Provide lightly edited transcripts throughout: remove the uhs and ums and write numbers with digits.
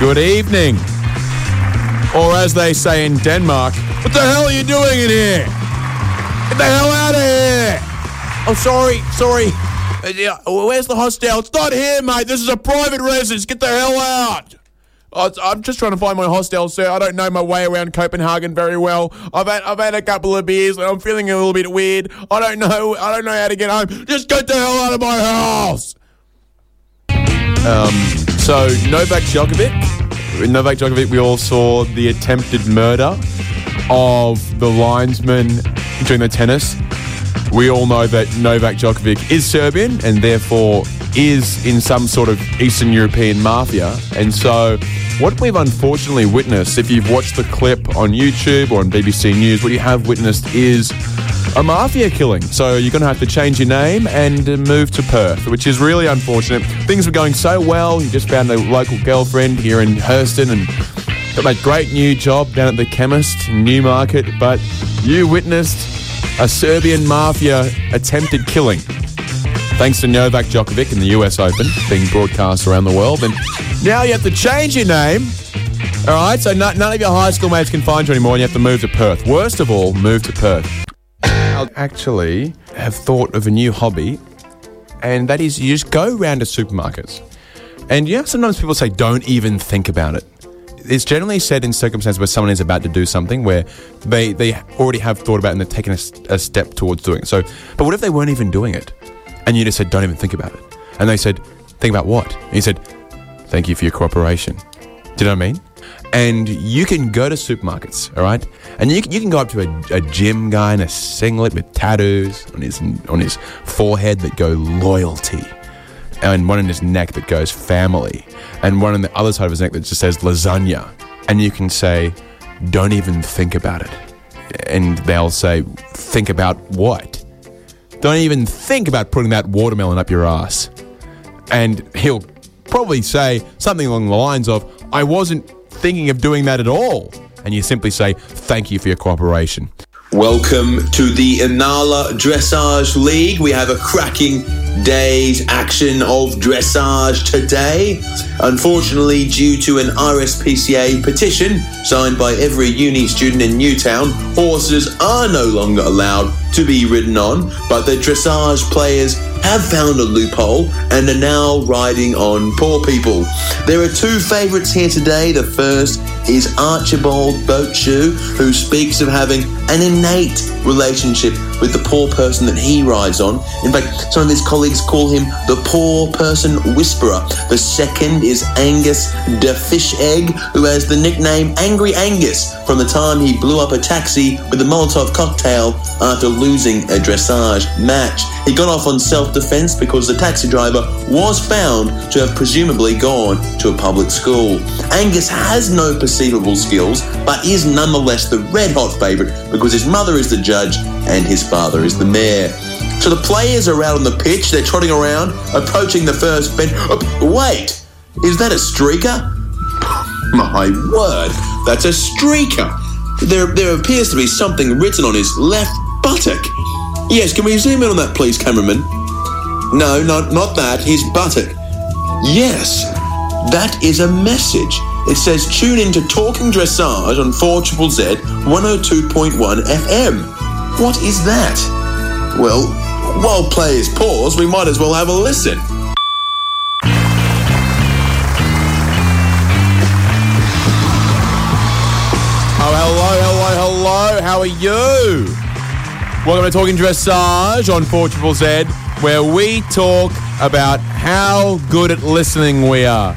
Good evening. Or as they say in Denmark, what the hell are you doing in here? Get the hell out of here! Oh, sorry. Where's the hostel? It's not here, mate. This is a private residence. Get the hell out. Oh, I'm just trying to find my hostel, sir. I don't know my way around Copenhagen very well. I've had a couple of beers, and I'm feeling a little bit weird. I don't know how to get home. Just get the hell out of my house. So Novak Djokovic, we all saw the attempted murder of the linesman during the tennis. We all know that Novak Djokovic is Serbian and therefore is in some sort of Eastern European mafia. And so what we've unfortunately witnessed, if you've watched the clip on YouTube or on BBC News, what you have witnessed is a mafia killing. So you're going to have to change your name and move to Perth, which is really unfortunate. Things were going so well. He just found a local girlfriend here in Hurston and got that great new job down at the chemist in Newmarket. But you witnessed a Serbian mafia attempted killing, thanks to Novak Djokovic in the US Open being broadcast around the world. And now you have to change your name. All right, so none of your high school mates can find you anymore, and you have to move to Perth. Worst of all, move to Perth. I actually have thought of a new hobby, and that is you just go round to supermarkets. And yeah, sometimes people say don't even think about it. It's generally said in circumstances where someone is about to do something where they already have thought about it and they're taking a step towards doing it. So, but what if they weren't even doing it? And you just said, don't even think about it. And they said, think about what? And you said, thank you for your cooperation. Do you know what I mean? And you can go to supermarkets, all right? And you can go up to a gym guy in a singlet with tattoos on his forehead that go loyalty, and one in his neck that goes family, and one on the other side of his neck that just says lasagna. And you can say, don't even think about it. And they'll say, think about what? Don't even think about putting that watermelon up your ass. And he'll probably say something along the lines of, I wasn't thinking of doing that at all. And you simply say, thank you for your cooperation. Welcome to the Inala Dressage League. We have a cracking day's action of dressage today. Unfortunately, due to an RSPCA petition signed by every uni student in Newtown, horses are no longer allowed to be ridden on, but the dressage players have found a loophole and are now riding on poor people. There are two favourites here today. The first is Archibald Bochu, who speaks of having an innate relationship with the poor person that he rides on. In fact, some of his colleagues call him the poor person whisperer. The second is Angus DeFishegg, who has the nickname Angry Angus from the time he blew up a taxi with a Molotov cocktail after losing a dressage match. He got off on self-defense because the taxi driver was found to have presumably gone to a public school. Angus has no perceivable skills, but is nonetheless the red-hot favourite because his mother is the judge and his father is the mayor. So the players are out on the pitch, they're trotting around, approaching the first bench. Oh, wait, is that a streaker? My word, that's a streaker. There appears to be something written on his left buttock. Yes, can we zoom in on that, please, cameraman? No, not that. His buttock. Yes, that is a message. It says, tune in to Talking Dressage on 4ZZZ 102.1 FM. What is that? Well, while players pause, we might as well have a listen. Oh, hello. How are you? Welcome to Talking Dressage on 4ZZZ, where we talk about how good at listening we are.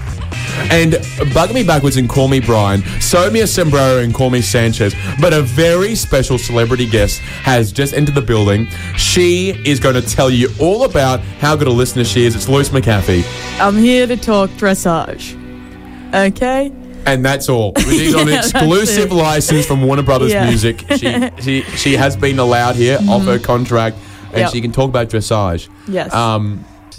And bug me backwards and call me Brian, sew me a sombrero and call me Sanchez, but a very special celebrity guest has just entered the building. She is going to tell you all about how good a listener she is. It's Louis McAfee. I'm here to talk dressage. Okay? And that's all. She's on an exclusive license from Warner Brothers Music. She has been allowed here off her contract, and she can talk about dressage. Yes.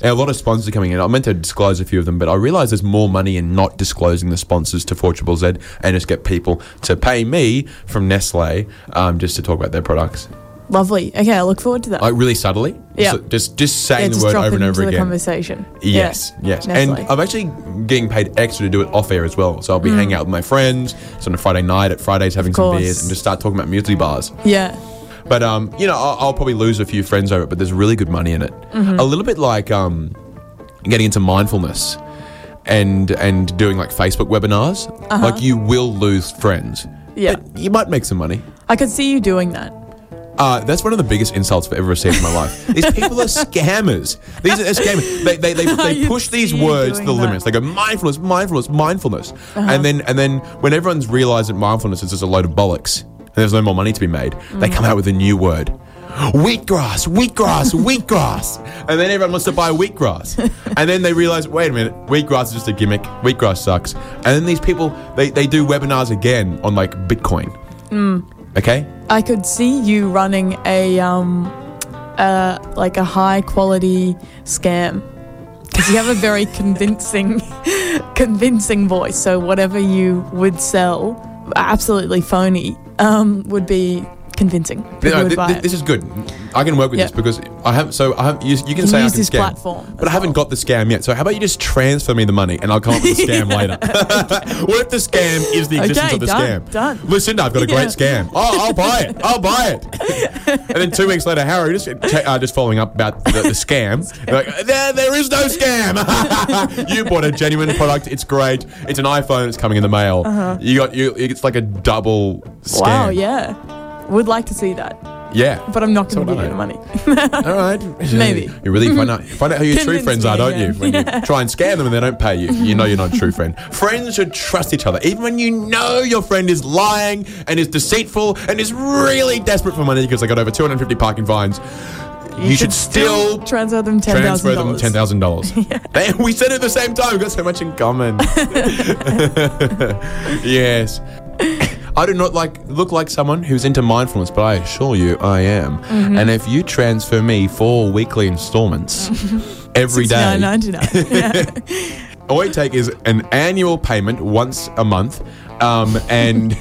And a lot of sponsors are coming in. I meant to disclose a few of them, but I realise there's more money in not disclosing the sponsors to 4ZZZ and just get people to pay me from Nestlé just to talk about their products. Lovely. Okay, I look forward to that. Like really subtly. Yeah. Just saying the word over and over again. The conversation. Yes, yes. Nestle. And I'm actually getting paid extra to do it off air as well. So I'll be hanging out with my friends. It's on a Friday night at Fridays having some beers and just start talking about muesli bars. Yeah. But you know, I'll probably lose a few friends over it, but there's really good money in it. Mm-hmm. A little bit like getting into mindfulness and doing like Facebook webinars. Uh-huh. Like you will lose friends. Yeah. But you might make some money. I could see you doing that. That's one of the biggest insults I've ever received in my life. These people are scammers. These are scammers. They push these words to the limits. They go mindfulness, mindfulness, mindfulness, and then when everyone's realised that mindfulness is just a load of bollocks and there's no more money to be made, they come out with a new word: wheatgrass, wheatgrass, wheatgrass. And then everyone wants to buy wheatgrass, and then they realise, wait a minute, wheatgrass is just a gimmick. Wheatgrass sucks. And then these people they do webinars again on like Bitcoin. Mm. Okay. I could see you running a like a high quality scam because you have a very convincing voice. So whatever you would sell, absolutely phony, would be convincing. This is good. I can work with this because I have. So I have. You can say use I can this scam, platform but I haven't got the scam yet. So how about you just transfer me the money and I'll come up with the scam later? What if the scam is the existence of the scam? Done. Lucinda, I've got a great scam. Oh, I'll buy it. I'll buy it. And then 2 weeks later, Harry just following up about the scam. Like, there is no scam. You bought a genuine product. It's great. It's an iPhone. It's coming in the mail. Uh-huh. It's like a double scam. Wow. Yeah. Would like to see that. Yeah. But I'm not going to give you the money. All right. Maybe. You really find out who your true friends are, don't you? When you try and scam them and they don't pay you, you know you're not a true friend. Friends should trust each other. Even when you know your friend is lying and is deceitful and is really desperate for money because they got over 250 parking fines, you should still transfer them $10,000. Yeah. We said it at the same time. We've got so much in common. Yes. I do not look like someone who's into mindfulness, but I assure you I am. Mm-hmm. And if you transfer me 4 weekly installments every day, $69.99. Yeah. All I take is an annual payment once a month, and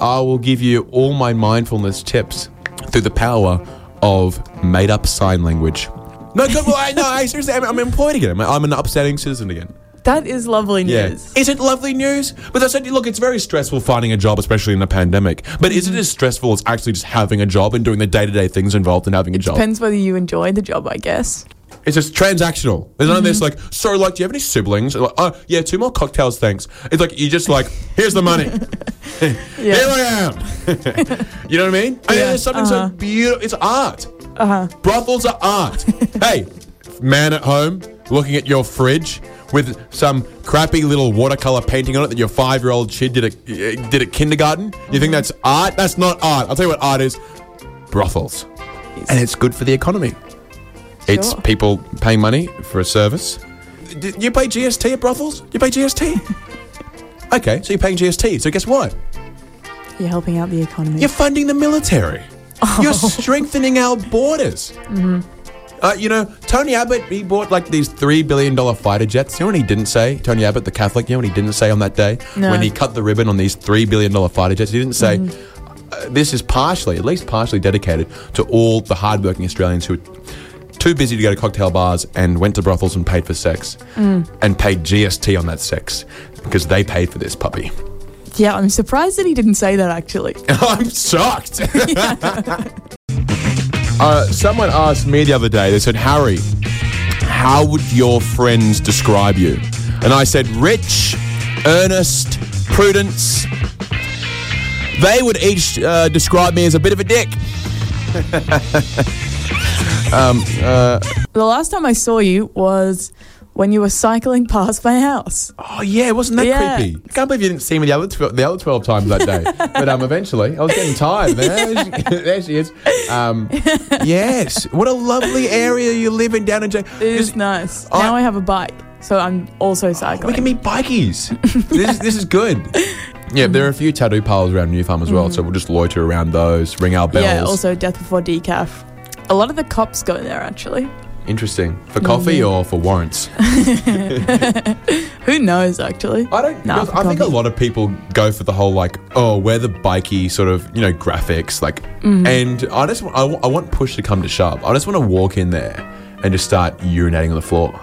I will give you all my mindfulness tips through the power of made-up sign language. No, God, well, I seriously, I'm employed again. I'm an upstanding citizen again. That is lovely news. Yeah. Is it lovely news? But I said, look, it's very stressful finding a job, especially in the pandemic. But is it as stressful as actually just having a job and doing the day-to-day things involved in having a job? It depends whether you enjoy the job, I guess. It's just transactional. There's none of this like, so like, do you have any siblings? Like, oh, yeah, 2 more cocktails, thanks. It's like, you just like, here's the money. Here I am. You know what I mean? Yeah. I mean, there's something so beautiful. It's art. Brothels are art. Hey, man at home, looking at your fridge with some crappy little watercolor painting on it that your 5-year-old kid did at kindergarten. You think that's art? That's not art. I'll tell you what art is. Brothels. Yes. And it's good for the economy. Sure. It's people paying money for a service. You pay GST at brothels? You pay GST? Okay, so you're paying GST. So guess what? You're helping out the economy. You're funding the military. Oh. You're strengthening our borders. Mm-hmm. You know, Tony Abbott, he bought like these $3 billion fighter jets. You know what he didn't say? Tony Abbott, the Catholic, you know what he didn't say on that day? No. When he cut the ribbon on these $3 billion fighter jets, he didn't say, this is partially, at least partially dedicated to all the hardworking Australians who were too busy to go to cocktail bars and went to brothels and paid for sex and paid GST on that sex because they paid for this puppy. Yeah, I'm surprised that he didn't say that, actually. I'm shocked. Yeah. Someone asked me the other day, they said, Harry, how would your friends describe you? And I said, rich, earnest, prudence. They would each describe me as a bit of a dick. The last time I saw you was when you were cycling past my house. Oh, yeah, wasn't that creepy? I can't believe you didn't see me the other 12 times that day. But eventually, I was getting tired. There she is. Yes, what a lovely area you live in down in... It is nice. Now I have a bike, so I'm also cycling. We can be bikies. This is good. Yeah, there are a few tattoo parlors around New Farm as well, so we'll just loiter around those, ring our bells. Yeah, also Death Before Decaf. A lot of the cops go there, actually. Interesting. For coffee or for warrants? Who knows, actually? I think a lot of people go for the whole, like, oh, we're the bikey sort of, you know, graphics. Like, and I just I want push to come to shove. I just want to walk in there and just start urinating on the floor.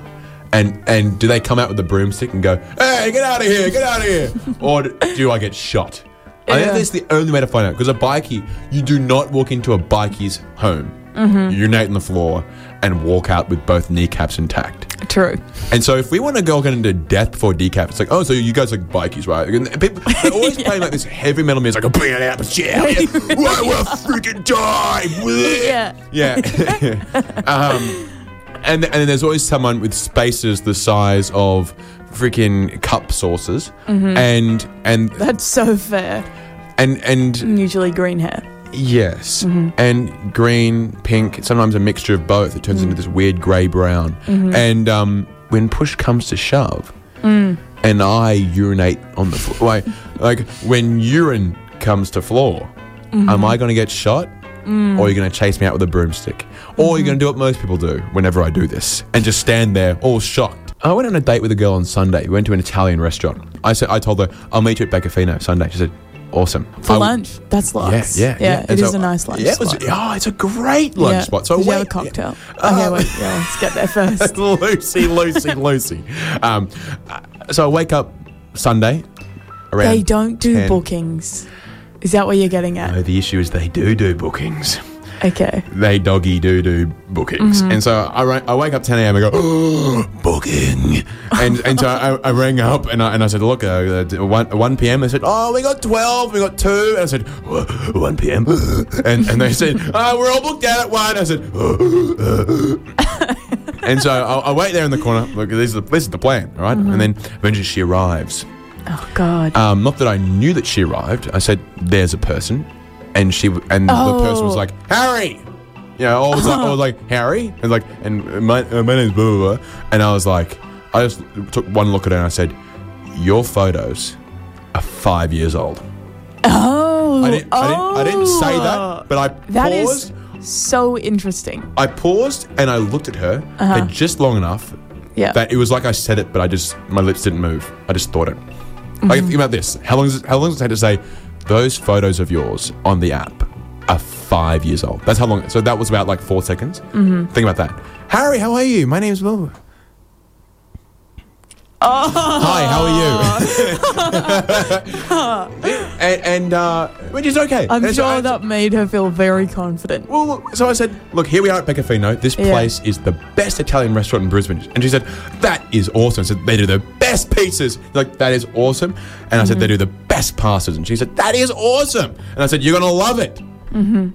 And do they come out with a broomstick and go, hey, get out of here, get out of here? Or do I get shot? Yeah. I think that's the only way to find out. Because a bikey, you do not walk into a bikie's home, urinate on the floor, and walk out with both kneecaps intact. True. And so if we want to go into death before decaf, it's like, oh, so you guys are bikies, right? And people, they're always playing like this heavy metal music, like, bring it out, but yeah, I will freaking die. Yeah. And then there's always someone with spaces the size of freaking cup saucers, and that's so fair. And usually green hair. Yes, and green, pink, sometimes a mixture of both. It turns into this weird grey brown. And when push comes to shove, and I urinate on the floor, like when urine comes to floor, am I going to get shot? Or you're going to chase me out with a broomstick? Or you're going to do what most people do whenever I do this and just stand there all shocked. I went on a date with a girl on Sunday. We went to an Italian restaurant. I told her, I'll meet you at Beccofino Sunday. She said, awesome. For lunch? That's luxe. Yeah, it is a nice lunch spot. Oh, it's a great lunch spot. So we have a cocktail. Okay, let's get there first. Lucy. So I wake up Sunday around They don't do 10. Bookings. Is that what you're getting at? No, the issue is they do bookings. Okay. They doggy do bookings. And so I wake up 10 a.m. and go, oh, booking. And so I rang up and I said, look, 1 p.m. They said, oh, we got 12, we got 2. And I said, 1 p.m. And they said, oh, we're all booked out at 1. I said, And so I wait there in the corner. Look, this is the plan, all right? And then eventually she arrives. Oh, God. Not that I knew that she arrived. I said, there's a person. And the person was like, Harry! Yeah, I was like, Harry? And like, and my name's blah, blah, blah. And I was like, I just took one look at her and I said, your photos are 5 years old. Oh. I didn't say that, but I paused. That is so interesting. I paused and I looked at her and just long enough that it was like I said it, but my lips didn't move. I just thought it. Like, think about this. How long does it take to say, those photos of yours on the app are 5 years old? That's how long. So that was about like 4 seconds. Think about that. Harry, how are you? My name's Will. Oh. Hi, how are you? Which is okay. I'm sure that made her feel very confident. Well, look, so I said, look, here we are at Beccofino. This place is the best Italian restaurant in Brisbane. And she said, that is awesome. I said, they do the best pizzas. Like, that is awesome. And I said, they do the best pastas. And she said, that is awesome. And I said, you're going to love it.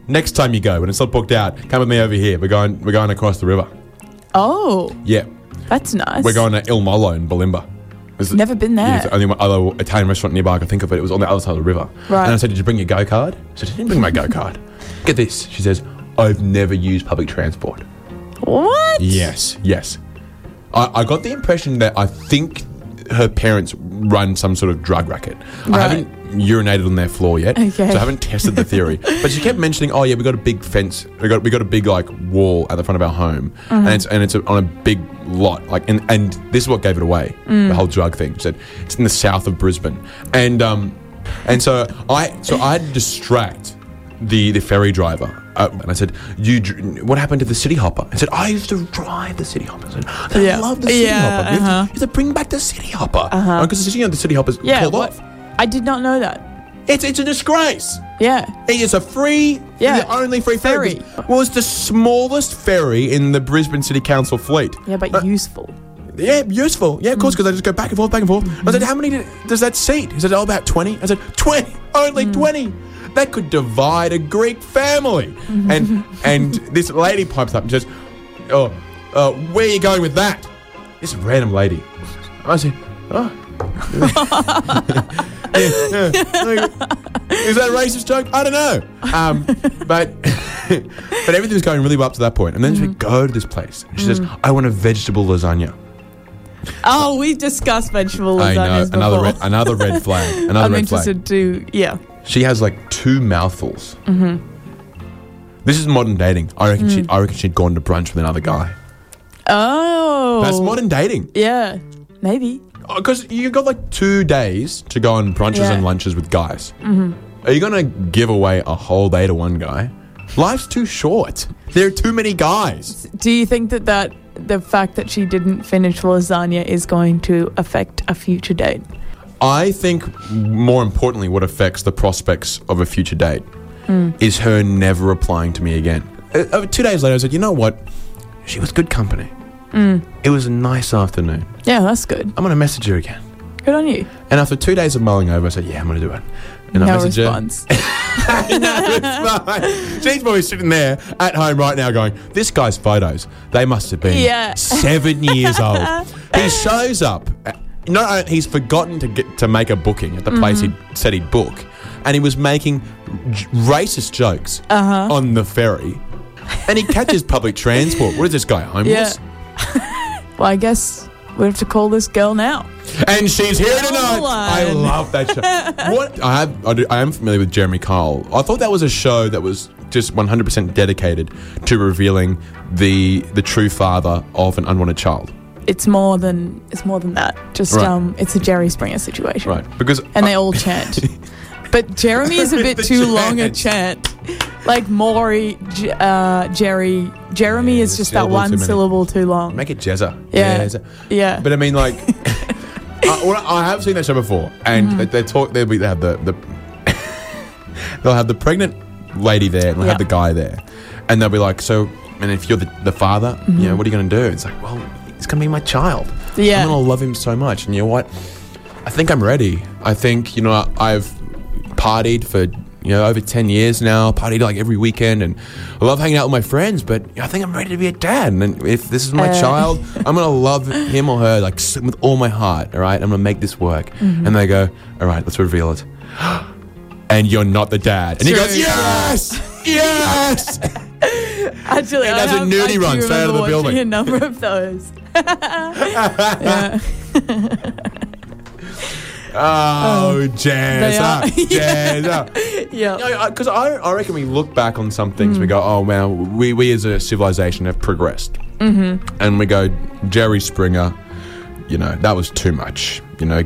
Next time you go, when it's not booked out, come with me over here. We're going across the river. Oh. Yeah. That's nice. We're going to Il Molo in Bulimba. Never been there. It's the only other Italian restaurant nearby I could think of it. It was on the other side of the river. Right. And I said, did you bring your go-kart? She said, I didn't bring my go-kart. Get this. She says, I've never used public transport. What? Yes. I got the impression that I think her parents run some sort of drug racket. Right. I haven't urinated on their floor yet, okay. So I haven't tested the theory. But she kept mentioning, oh, yeah, we got a big fence. We got a big, like, wall at the front of our home. And it's on a big lot, like, and this is what gave it away, the whole drug thing. She said it's in the south of Brisbane, and so I had to distract the ferry driver, and I said, what happened to the City Hopper? I said, I used to drive the City Hopper. I said, I love the City Hopper. You have to bring back the City Hopper because the City Hopper's pulled off. I did not know that. It's a disgrace. Yeah. It is a free, the only free ferry. Well, it's the smallest ferry in the Brisbane City Council fleet. Yeah, but useful. Yeah, useful. Yeah, of course, because I just go back and forth. I said, how many does that seat? He said, oh, about 20. I said, 20? Only 20? That could divide a Greek family. And this lady pipes up and says, oh, where are you going with that? This random lady. I said, oh. Is that a racist joke? I don't know. But everything was going really well up to that point. And then we go to this place. And she says, I want a vegetable lasagna. Oh, we've discussed vegetable lasagnas before. Another red flag. I'm interested. She has like two mouthfuls. This is modern dating. I reckon she'd gone to brunch with another guy. Oh. That's modern dating. Yeah, maybe. Because you've got like 2 days to go on brunches and lunches with guys. Mm-hmm. Are you going to give away a whole day to one guy? Life's too short. There are too many guys. Do you think that, the fact that she didn't finish lasagna is going to affect a future date? I think more importantly what affects the prospects of a future date is her never replying to me again. 2 days later I said, you know what? She was good company. It was a nice afternoon. Yeah, that's good. I'm going to message her again. Good on you. And after 2 days of mulling over, I said, yeah, I'm going to do it. And no I messaged response. Her. No response. She's probably sitting there at home right now going, this guy's photos, they must have been 7 years old. He shows up. Not he's forgotten to make a booking at the place he said he'd book. And he was making racist jokes on the ferry. And he catches public transport. What is this guy, homeless? Yeah. Well, I guess we have to call this girl now. And she's here tonight. I love that show. What I am familiar with Jeremy Kyle. I thought that was a show that was just 100% dedicated to revealing the true father of an unwanted child. It's more than that. Just right. It's a Jerry Springer situation, right? Because they all chant, but Jeremy is a bit too long a chant. Like Maury, Jeremy is just that one syllable too long. Make it Jezza. Yeah. But I mean, like, I have seen that show before, and they talk. They have the they'll have the pregnant lady there, and they'll have the guy there, and they'll be like, so, and if you're the father, you know, what are you going to do? It's like, well, it's going to be my child. Yeah. I'm going to love him so much. And you know what? I think I'm ready. I think, you know, I've partied for, you know, over 10 years now, partied like every weekend, and I love hanging out with my friends, but I think I'm ready to be a dad. And if this is my child, I'm going to love him or her like with all my heart, all right? I'm going to make this work. Mm-hmm. And they go, all right, let's reveal it. And you're not the dad. And he goes, yes! Yes! Actually, it has a nudie run straight out of the building. A number of those. Oh, Jazz up. Yeah. Because I reckon we look back on some things and we go, oh, wow, we as a civilization have progressed. Mm-hmm. And we go, Jerry Springer, you know, that was too much. You know,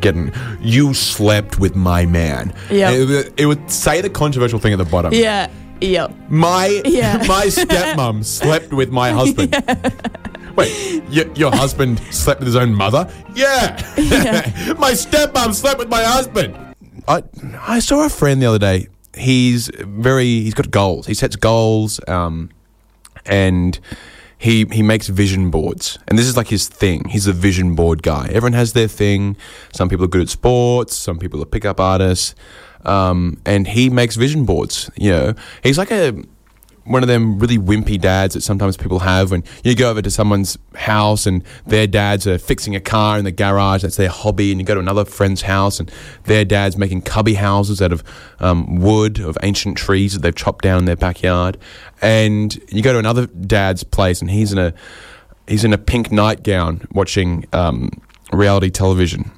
you slept with my man. Yeah. It would say the controversial thing at the bottom. Yeah. Yep. My stepmom slept with my husband. Yeah. Wait, your husband slept with his own mother? Yeah. My stepmom slept with my husband. I saw a friend the other day. He's got goals. He sets goals, and he makes vision boards. And this is like his thing. He's a vision board guy. Everyone has their thing. Some people are good at sports. Some people are pickup artists. And he makes vision boards, you know. He's like one of them really wimpy dads that sometimes people have when you go over to someone's house and their dads are fixing a car in the garage, that's their hobby, and you go to another friend's house and their dad's making cubby houses out of wood, of ancient trees that they've chopped down in their backyard. And you go to another dad's place and he's in a pink nightgown watching reality television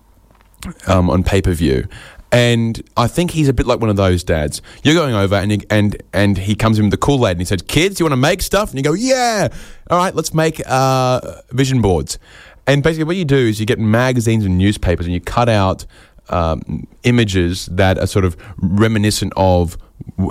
on pay-per-view. And I think he's a bit like one of those dads. You're going over and he comes in with the Kool-Aid and he says, kids, you want to make stuff? And you go, yeah. All right, let's make vision boards. And basically what you do is you get magazines and newspapers and you cut out images that are sort of reminiscent of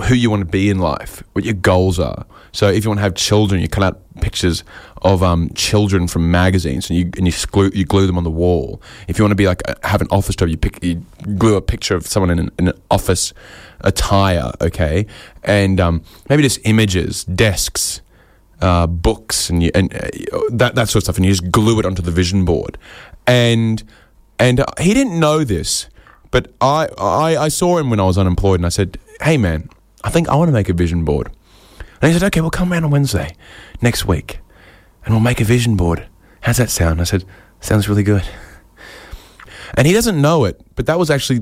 who you want to be in life, what your goals are. So if you want to have children, you cut out pictures of children from magazines, and you glue them on the wall. If you want to be like have an office job, you glue a picture of someone in an office attire, okay, and maybe just images, desks, books, and that sort of stuff, and you just glue it onto the vision board. And he didn't know this, but I saw him when I was unemployed, and I said, hey man, I think I want to make a vision board. And he said, okay, well, come around on Wednesday next week and we'll make a vision board. How's that sound? I said, sounds really good. And he doesn't know it, but that was actually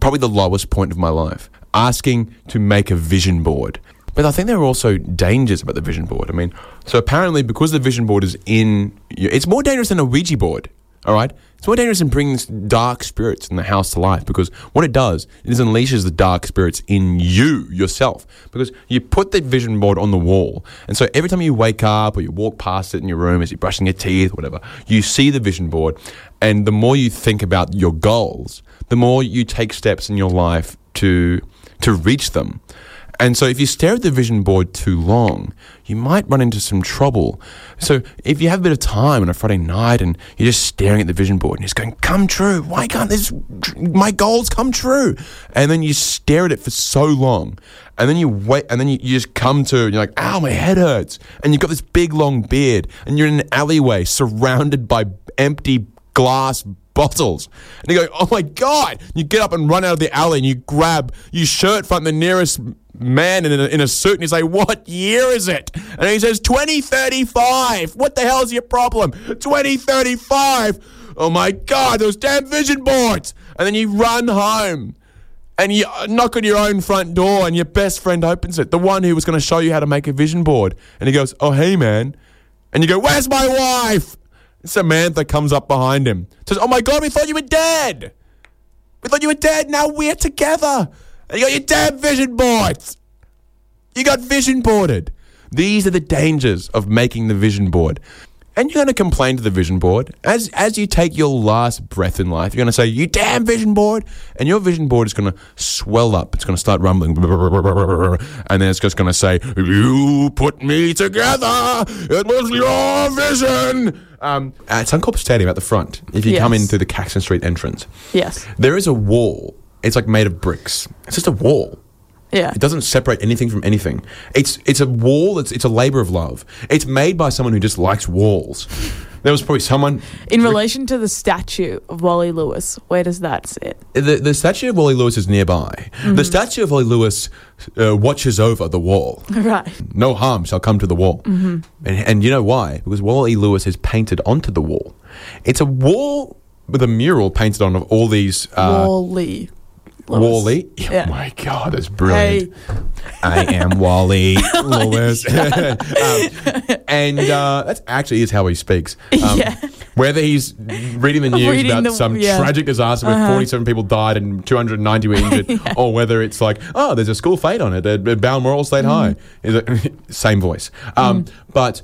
probably the lowest point of my life, asking to make a vision board. But I think there are also dangers about the vision board. I mean, so apparently because the vision board it's more dangerous than a Ouija board. all right? It's more dangerous and brings dark spirits in the house to life, because what it does is unleashes the dark spirits in you, yourself, because you put the vision board on the wall. And so every time you wake up or you walk past it in your room as you're brushing your teeth, whatever, you see the vision board. And the more you think about your goals, the more you take steps in your life to reach them. And so if you stare at the vision board too long, you might run into some trouble. So if you have a bit of time on a Friday night and you're just staring at the vision board and it's going, come true, why can't my goals come true? And then you stare at it for so long, and then you wait, and then you just come to, and you're like, ow, my head hurts. And you've got this big long beard and you're in an alleyway surrounded by empty glass bottles, and you go, oh my God. You get up and run out of the alley and you grab your shirt from the nearest man in a suit, and he's like, what year is it? And he says, 2035. What the hell is your problem? 2035. Oh my God, those damn vision boards. And then you run home and you knock on your own front door and your best friend opens it, the one who was going to show you how to make a vision board, and he goes, oh hey man. And you go, where's my wife? Samantha comes up behind him, says, oh my God, we thought you were dead. We thought you were dead. Now we're together. And you got your damn vision boards. You got vision boarded. These are the dangers of making the vision board. And you're going to complain to the vision board. As you take your last breath in life, you're going to say, you damn vision board. And your vision board is going to swell up. It's going to start rumbling. And then it's just going to say, you put me together. It was your vision. At Suncorp Stadium at the front, if you come in through the Caxton Street entrance, there is a wall. It's like made of bricks. It's just a wall. Yeah. It doesn't separate anything from anything. It's a wall. It's a labor of love. It's made by someone who just likes walls. There was probably someone... In relation to the statue of Wally Lewis, where does that sit? The statue of Wally Lewis is nearby. Mm-hmm. The statue of Wally Lewis watches over the wall. Right. No harm shall come to the wall. Mm-hmm. And you know why? Because Wally Lewis is painted onto the wall. It's a wall with a mural painted on of all these... Wally Lewis. Wally? Yeah. Oh my God, that's brilliant. Hey. I am Wally Lewis. And that actually is how he speaks. Whether he's reading the news tragic disaster where 47 people died and 290 were injured, or whether it's like, oh, there's a school fete on it at Balmoral State High. Same voice. But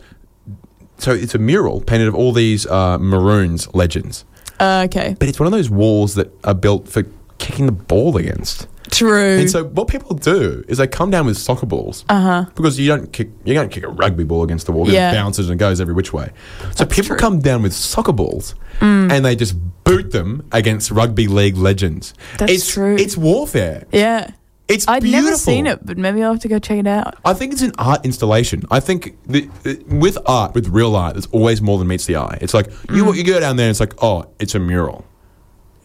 so it's a mural painted of all these Maroons legends. Okay. But it's one of those walls that are built for kicking the ball against. True. And so what people do is they come down with soccer balls. Because you don't kick a rugby ball against the wall. It bounces and goes every which way. So people come down with soccer balls and they just boot them against rugby league legends. That's true. It's warfare. Yeah. It's beautiful. I've never seen it, but maybe I'll have to go check it out. I think it's an art installation. I think with real art, there's always more than meets the eye. It's like you go down there and it's like, oh, it's a mural.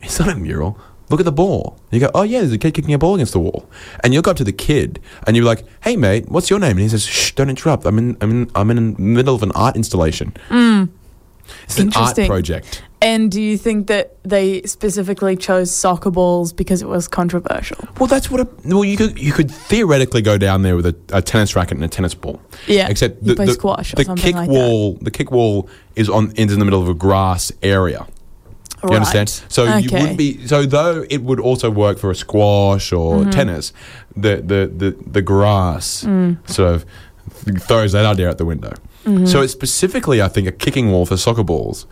It's not a mural. Look at the ball. You go, oh yeah, there's a kid kicking a ball against the wall. And you'll go up to the kid and you're like, hey mate, what's your name? And he says, shh, don't interrupt. I'm in the middle of an art installation. It's an art project. And do you think that they specifically chose soccer balls because it was controversial? Well, that's what. You could theoretically go down there with a tennis racket and a tennis ball. Yeah. Except the squash or something like that. The kick wall is in the middle of a grass area. You understand? So you wouldn't be. So though it would also work for a squash or tennis, the grass sort of throws that idea out the window. So it's specifically, I think, a kicking wall for soccer balls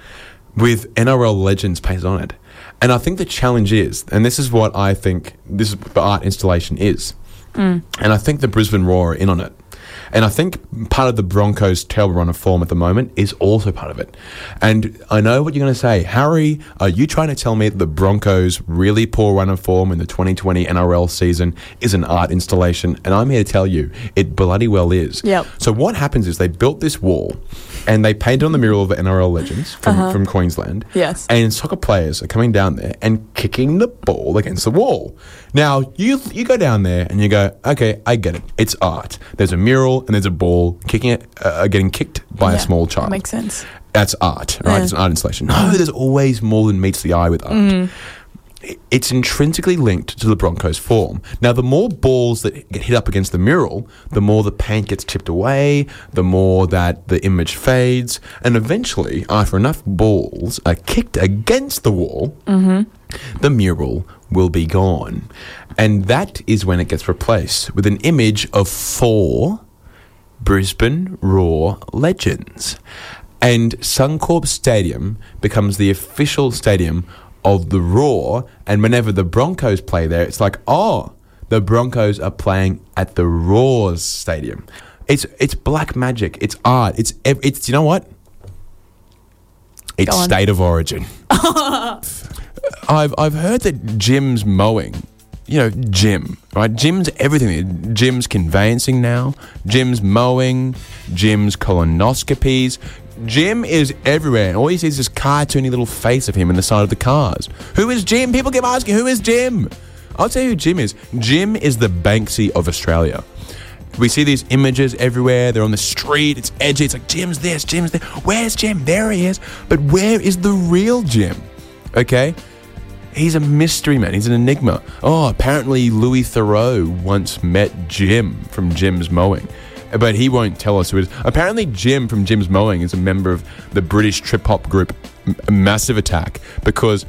with NRL legends painted on it. And I think the challenge is, and this is what I think this is the art installation is. And I think the Brisbane Roar are in on it. And I think part of the Broncos' terrible run of form at the moment is also part of it. And I know what you're going to say. Harry, are you trying to tell me that the Broncos' really poor run of form in the 2020 NRL season is an art installation? And I'm here to tell you, it bloody well is. Yep. So what happens is they built this wall and they painted on the mural of the NRL legends from Queensland. Yes. And soccer players are coming down there and kicking the ball against the wall. Now, you go down there and you go, okay, I get it. It's art. There's a mural. And there's a ball kicking it, getting kicked by a small child. Makes sense. That's art, right? Yeah. It's an art installation. No, there's always more than meets the eye with art. it's intrinsically linked to the Broncos' form. Now, the more balls that get hit up against the mural, the more the paint gets chipped away, the more that the image fades, and eventually, after enough balls are kicked against the wall, the mural will be gone. And that is when it gets replaced with an image of 4 Brisbane Roar legends. And Suncorp Stadium becomes the official stadium of the Roar, and whenever the Broncos play there, it's like, oh, the Broncos are playing at the Roar's stadium. It's black magic. It's art. It's you know what? It's state of origin. I've heard that Jim's Mowing, you know, Jim, right? Jim's everything. Jim's conveyancing now. Jim's Mowing. Jim's colonoscopies. Jim is everywhere, and all you see is this cartoony little face of him in the side of the cars. Who is Jim? People keep asking, who is Jim? I'll tell you who Jim is. Jim is the Banksy of Australia. We see these images everywhere. They're on the street. It's edgy. It's like, Jim's this, Jim's there. Where's Jim? There he is. But where is the real Jim? Okay? He's a mystery man. He's an enigma. Oh, apparently Louis Theroux once met Jim from Jim's Mowing. But he won't tell us who it is. Apparently, Jim from Jim's Mowing is a member of the British trip-hop group Massive Attack, because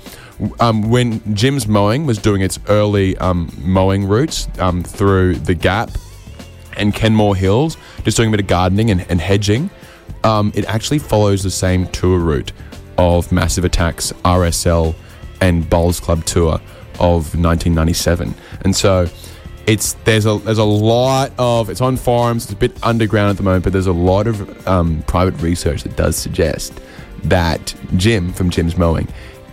when Jim's Mowing was doing its early mowing routes through the Gap and Kenmore Hills, just doing a bit of gardening and hedging, it actually follows the same tour route of Massive Attack's RSL and Bowls Club tour of 1997. And so... There's a lot of... It's on forums. It's a bit underground at the moment, but there's a lot of private research that does suggest that Jim from Jim's Mowing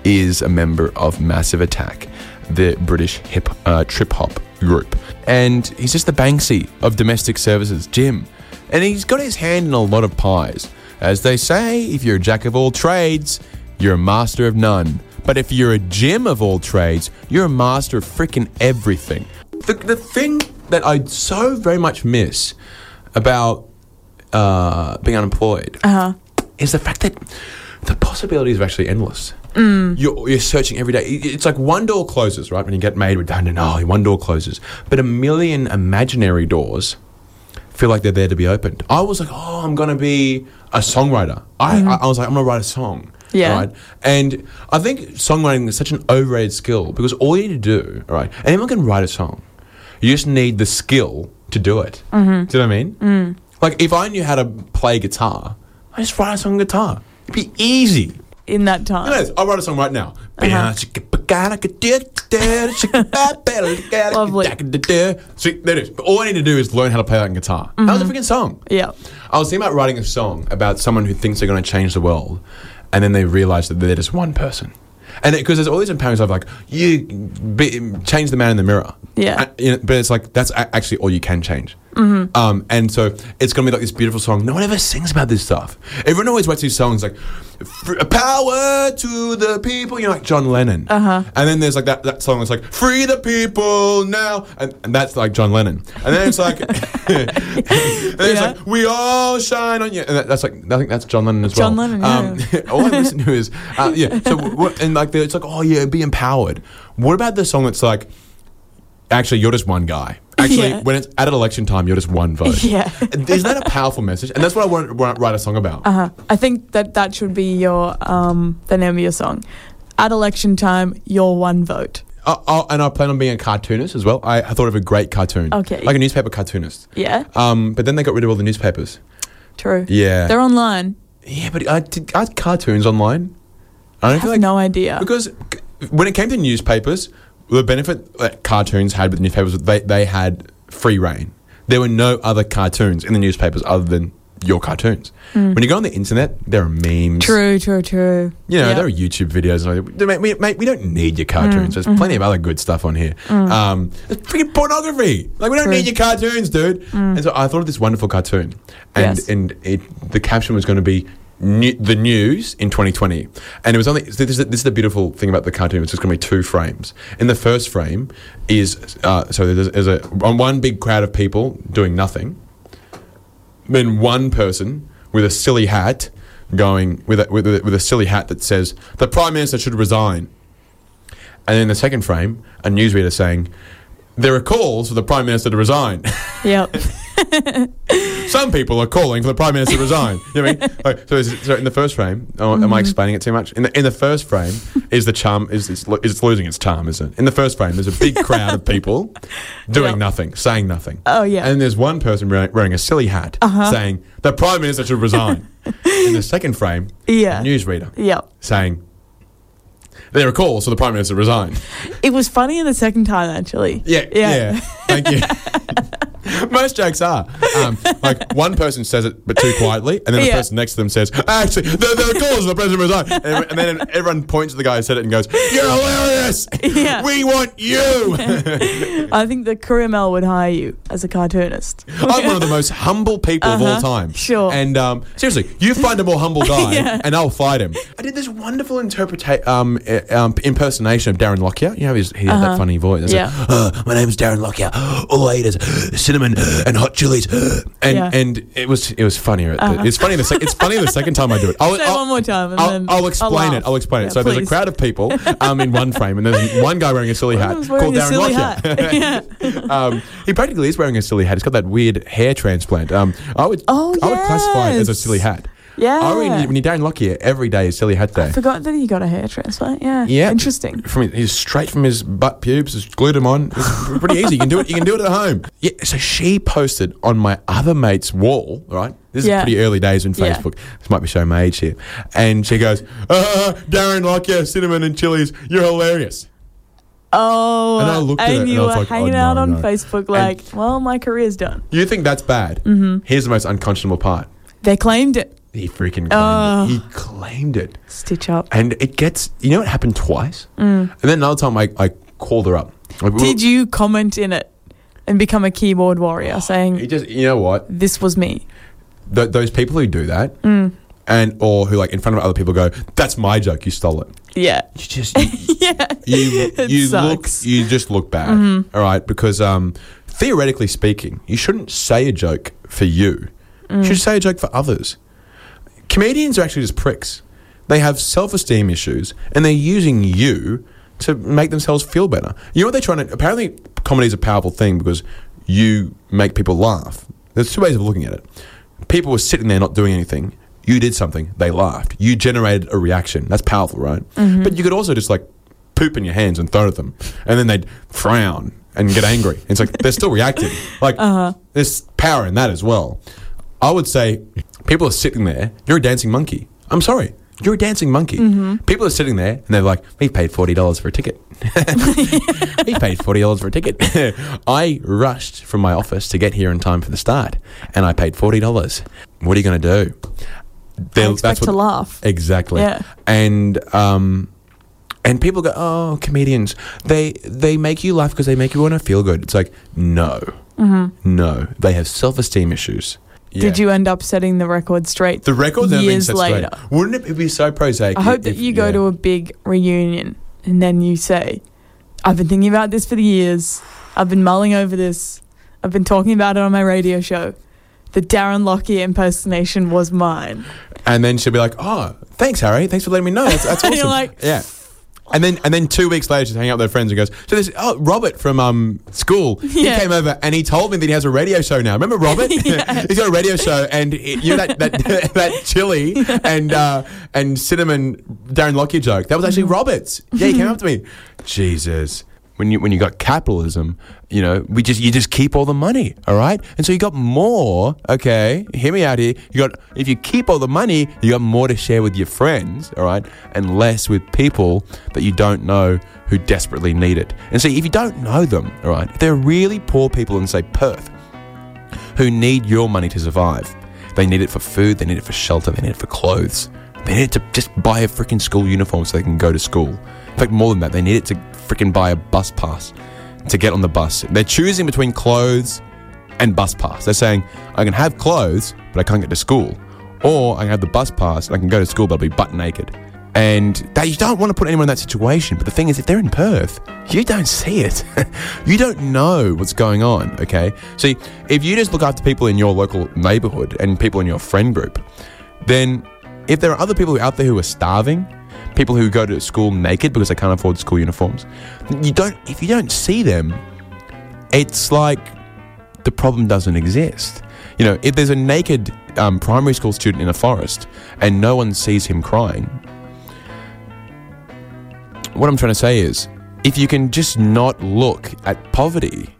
is a member of Massive Attack, the British trip-hop group. And he's just the Banksy of domestic services, Jim. And he's got his hand in a lot of pies. As they say, if you're a jack of all trades, you're a master of none. But if you're a Jim of all trades, you're a master of frickin' everything. The thing that I so very much miss about being unemployed is the fact that the possibilities are actually endless. You're searching every day. It's like one door closes, right? When you get made redundant, oh, one door closes. But a million imaginary doors feel like they're there to be opened. I was like, oh, I'm going to be a songwriter. I was like, I'm going to write a song. Yeah. Right? And I think songwriting is such an overrated skill because all you need to do, all right, and anyone can write a song. You just need the skill to do it. Do you know what I mean? Like, if I knew how to play guitar, I just write a song on guitar. It'd be easy. In that time. You know, I'll write a song right now. Lovely. So, there it is. But all I need to do is learn how to play that guitar. That was a freaking song. Yeah. I was thinking about writing a song about someone who thinks they're going to change the world. And then they realise that they're just one person. And because there's all these empowering stuff like, change the man in the mirror. Yeah. You know, but it's like, that's actually all you can change. And so it's going to be like this beautiful song. No one ever sings about this stuff. Everyone always writes these songs like, power to the people. You know, like John Lennon. And then there's like that song that's like, free the people now. And that's like John Lennon. And then it's like, it's like, we all shine on you. And that's like, I think that's John Lennon as well. John Lennon, yeah. All I listen to is, So, and like, it's like, oh yeah, be empowered. What about the song that's like, actually, you're just one guy. Actually, when it's at an election time, you're just one vote. Yeah. Isn't that a powerful message? And that's what I want to write a song about. I think that should be your the name of your song. At election time, you're one vote. And I plan on being a cartoonist as well. I thought of a great cartoon. Okay. Like a newspaper cartoonist. Yeah. But then they got rid of all the newspapers. True. Yeah. They're online. Yeah, but are cartoons online? I have no idea. Because when it came to newspapers... The benefit that cartoons had with newspapers, they had free reign. There were no other cartoons in the newspapers other than your cartoons. When you go on the internet, there are memes. True. You know, there are YouTube videos. Mate, we don't need your cartoons. There's plenty of other good stuff on here. There's freaking pornography. Like, we don't need your cartoons, dude. And so I thought of this wonderful cartoon. And, the caption was going to be, the news in 2020, and it was only this is the beautiful thing about the cartoon. It's just going to be 2 frames. In the first frame is there's on one big crowd of people doing nothing, then one person with a silly hat going with a silly hat that says the Prime Minister should resign. And in the second frame, a newsreader saying, there are calls for the Prime Minister to resign. Yep. Some people are calling for the Prime Minister to resign. You know what I mean? Like, so in the first frame, am I explaining it too much? In the first frame, is the charm is it's losing its charm, isn't it? In the first frame, there's a big crowd of people doing nothing, saying nothing. Oh yeah. And there's one person wearing a silly hat saying the Prime Minister should resign. In the second frame, a newsreader saying, there are calls for the Prime Minister to resign. It was funny in the second time, actually. Yeah. Thank you. Most jokes are. Like, one person says it, but too quietly, and then the person next to them says, actually, there are calls for the President to resign. And then everyone points at the guy who said it and goes, you're hilarious! Yeah. We want you! I think the Courier Mail would hire you as a cartoonist. I'm one of the most humble people of all time. Sure. And seriously, you find a more humble guy, and I'll fight him. I did this wonderful impersonation of Darren Lockyer. You know, he had that funny voice. Like, my name's Darren Lockyer. All I eat is cinnamon and hot chilies. And it was funnier. It's funny the second time I do it. I'll one more time. I'll explain it. Yeah, so there's a crowd of people in one frame, and there's one guy wearing a silly hat called Darren Lockyer. He practically is wearing a silly hat. It's got that weird hair transplant. I would classify it as a silly hat. Yeah. I mean, when you're Darren Lockyer, every day is silly hat day. I forgot that he got a hair transplant. Yeah. Interesting. He's straight from his butt pubes, just glued them on. It's pretty easy. You can do it at home. Yeah. So she posted on my other mate's wall, right? This is pretty early days in Facebook. This might be showing my age here. And she goes, Darren Lockyer, cinnamon and chilies, you're hilarious. Oh, and I looked at it and I was like, hanging out on Facebook like, well, my career's done. You think that's bad? Mm-hmm. Here's the most unconscionable part. They claimed it. He freaking claimed it. He claimed it. Stitch up. And it gets... You know, it happened twice. Mm. And then another time I called her up. Like, did you comment in it and become a keyboard warrior saying... you know what? This was me. Those people who do that... Mm. Or who, like, in front of other people go, that's my joke, you stole it. Yeah. You just... You sucks. You just look bad. Mm-hmm. All right? Because theoretically speaking, you shouldn't say a joke for you. You should say a joke for others. Comedians are actually just pricks. They have self-esteem issues, and they're using you to make themselves feel better. You know what they're trying to... Apparently, comedy is a powerful thing because you make people laugh. There's two ways of looking at it. People were sitting there not doing anything. You did something. They laughed. You generated a reaction. That's powerful, right? Mm-hmm. But you could also just, like, poop in your hands and throw it at them, and then they'd frown and get angry. And it's like, they're still reacting. Like, there's power in that as well. I would say... People are sitting there. You're a dancing monkey. I'm sorry. You're a dancing monkey. Mm-hmm. People are sitting there and they're like, we paid $40 for a ticket. We paid $40 for a ticket. I rushed from my office to get here in time for the start and I paid $40. What are you going to do? That's to laugh. Exactly. Yeah. And people go, oh, comedians, they make you laugh because they make you want to feel good. It's like, no. Mm-hmm. No. They have self-esteem issues. Yeah. Did you end up setting the record straight? The record's never been set later. Straight. Wouldn't it be so prosaic? I hope that you go to a big reunion and then you say, I've been thinking about this for the years. I've been mulling over this. I've been talking about it on my radio show. The Darren Lockyer impersonation was mine. And then she'll be like, oh, thanks, Harry. Thanks for letting me know. That's awesome. You're like, yeah. And then 2 weeks later, she's hanging out with her friends and goes, so this Robert from school, he came over and he told me that he has a radio show now. Remember Robert? He's got a radio show and that chili and cinnamon Darren Lockyer joke, that was actually Robert's. Yeah, he came up to me. Jesus. When you got capitalism, you know, you just keep all the money, all right? And so you got more, okay? Hear me out here. If you keep all the money, you got more to share with your friends, all right? And less with people that you don't know who desperately need it. And see, if you don't know them, all right, if they're really poor people in, say, Perth, who need your money to survive. They need it for food, they need it for shelter, they need it for clothes. They need it to just buy a freaking school uniform so they can go to school. In fact, more than that, they need it to freaking buy a bus pass to get on the bus. They're choosing between clothes and bus pass. They're saying, I can have clothes, but I can't get to school. Or I can have the bus pass and I can go to school, but I'll be butt naked. And you don't want to put anyone in that situation. But the thing is, if they're in Perth, you don't see it. You don't know what's going on, okay? See, if you just look after people in your local neighbourhood and people in your friend group, then... If there are other people out there who are starving, people who go to school make it because they can't afford school uniforms. You don't. If you don't see them, it's like the problem doesn't exist. You know, if there's a naked primary school student in a forest and no one sees him crying, what I'm trying to say is, if you can just not look at poverty,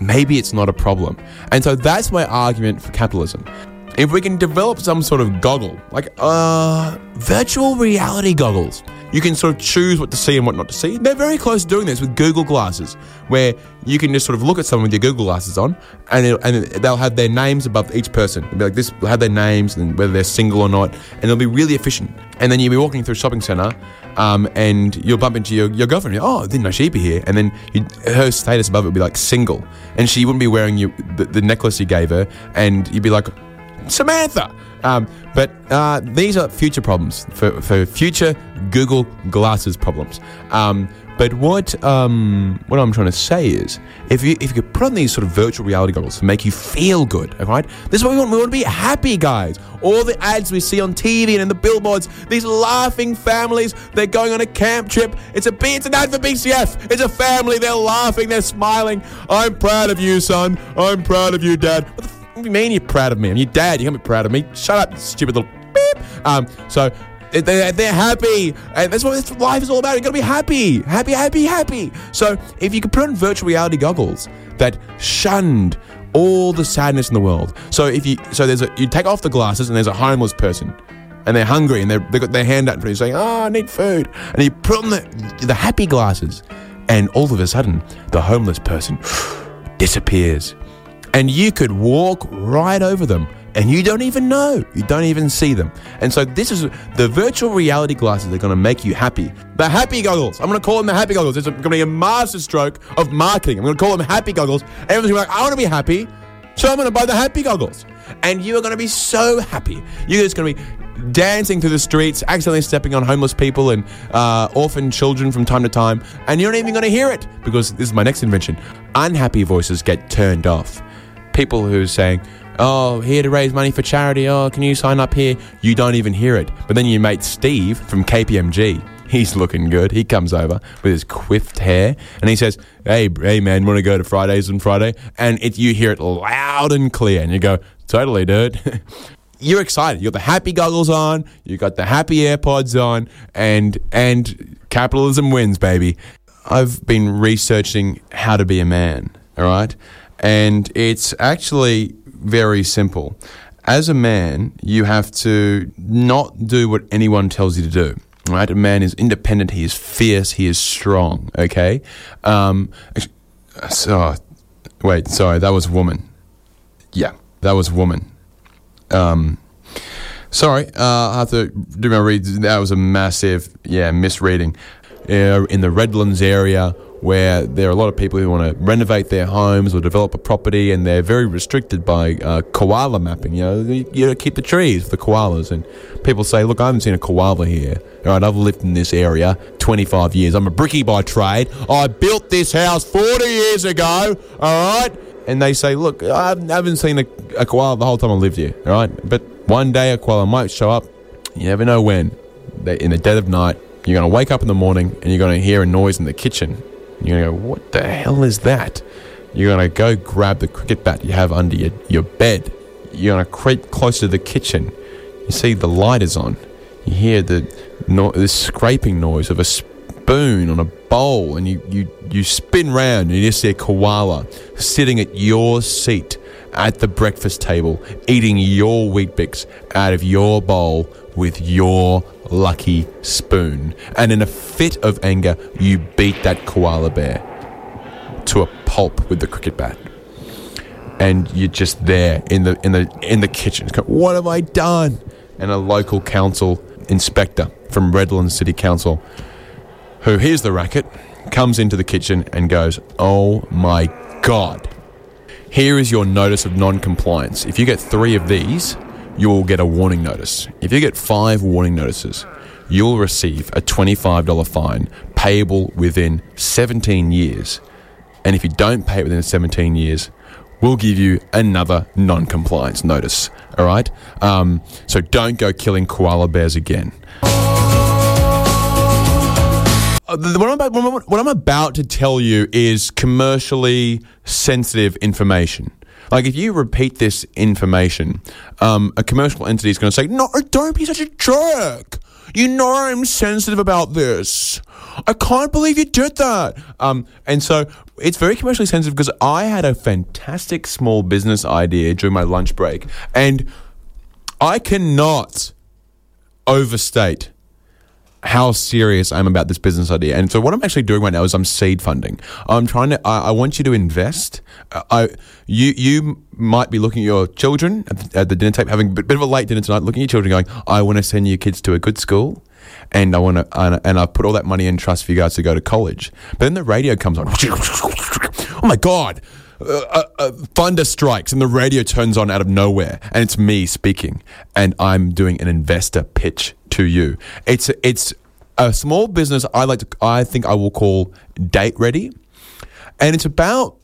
maybe it's not a problem. And so that's my argument for capitalism. If we can develop some sort of goggle, like virtual reality goggles, you can sort of choose what to see and what not to see. They're very close to doing this with Google Glasses, where you can just sort of look at someone with your Google Glasses on, and they'll have their names above each person. It'll be like this, they'll have their names and whether they're single or not, and it'll be really efficient. And then you'll be walking through a shopping centre, and you'll bump into your girlfriend. You're, oh, didn't know she'd be here. And then her status above it would be like single, and she wouldn't be wearing the necklace you gave her, and you'd be like, Samantha! But these are future problems, for future Google Glasses problems. But what I'm trying to say is, if you could put on these sort of virtual reality goggles to make you feel good, all right? This is what we want. We want to be happy, guys. All the ads we see on TV and in the billboards, these laughing families, they're going on a camp trip. It's an ad for BCF. It's a family. They're laughing. They're smiling. I'm proud of you, son. I'm proud of you, dad. What the What do you mean you're proud of me? I'm your dad. You can't be proud of me. Shut up, stupid little beep. So they're happy. And that's what life is all about. You've got to be happy. Happy, happy, happy. So if you could put on virtual reality goggles that shunned all the sadness in the world. So you take off the glasses and there's a homeless person. And they're hungry and they've got their hand out for you saying, oh, I need food. And you put on the happy glasses. And all of a sudden, the homeless person disappears. And you could walk right over them, and you don't even know. You don't even see them. And so this is the virtual reality glasses that are going to make you happy. The happy goggles. I'm going to call them the happy goggles. It's going to be a masterstroke of marketing. I'm going to call them happy goggles. Everyone's going to be like, I want to be happy, so I'm going to buy the happy goggles. And you are going to be so happy. You're just going to be dancing through the streets, accidentally stepping on homeless people and orphan children from time to time. And you're not even going to hear it, because this is my next invention. Unhappy voices get turned off. People who are saying, oh, here to raise money for charity, oh, can you sign up here? You don't even hear it. But then your mate Steve from KPMG, he's looking good. He comes over with his quiffed hair and he says, hey man, want to go to Fridays on Friday? And you hear it loud and clear and you go, totally, dude. You're excited. You got the happy goggles on, you got the happy AirPods on, and capitalism wins, baby. I've been researching how to be a man, all right? And it's actually very simple. As a man, you have to not do what anyone tells you to do, right? A man is independent, he is fierce, he is strong, okay? That was woman. Yeah, that was woman. I have to do my reads. That was a massive, misreading. In the Redlands area, where there are a lot of people who want to renovate their homes or develop a property, and they're very restricted by koala mapping. You know, you gotta keep the trees for the koalas. And people say, look, I haven't seen a koala here. All right, I've lived in this area 25 years. I'm a brickie by trade. I built this house 40 years ago, all right? And they say, look, I haven't seen a koala the whole time I lived here, all right? But one day a koala might show up. You never know when. In the dead of night, you're going to wake up in the morning and you're going to hear a noise in the kitchen. You're going to go, what the hell is that? You're going to go grab the cricket bat you have under your bed. You're going to creep closer to the kitchen. You see the light is on. You hear the scraping noise of a spoon on a bowl, and you spin round and you see a koala sitting at your seat at the breakfast table, eating your Weet-Bix out of your bowl with your lucky spoon. And in a fit of anger, you beat that koala bear to a pulp with the cricket bat. And you're just there in the kitchen. What have I done? And a local council inspector from Redland City Council, who hears the racket, comes into the kitchen and goes, oh my God, here is your notice of non-compliance. If you get 3 of these, you will get a warning notice. If you get 5 warning notices, you'll receive a $25 fine payable within 17 years. And if you don't pay it within 17 years, we'll give you another non-compliance notice. All right? So don't go killing koala bears again. What I'm about to tell you is commercially sensitive information. Like, if you repeat this information, a commercial entity is going to say, "No, don't be such a jerk. You know I'm sensitive about this. I can't believe you did that." And so it's very commercially sensitive, because I had a fantastic small business idea during my lunch break, and I cannot overstate how serious I am about this business idea. And so what I'm actually doing right now is I'm seed funding. I'm trying to. I want you to invest. You might be looking at your children at the dinner table, having a bit of a late dinner tonight, looking at your children, going, "I want to send your kids to a good school, and I want to, and I put all that money in trust for you guys to go to college." But then the radio comes on. Oh my God! Thunder strikes and the radio turns on out of nowhere, and it's me speaking, and I'm doing an investor pitch to you. It's a small business I think I will call Date Ready, and it's about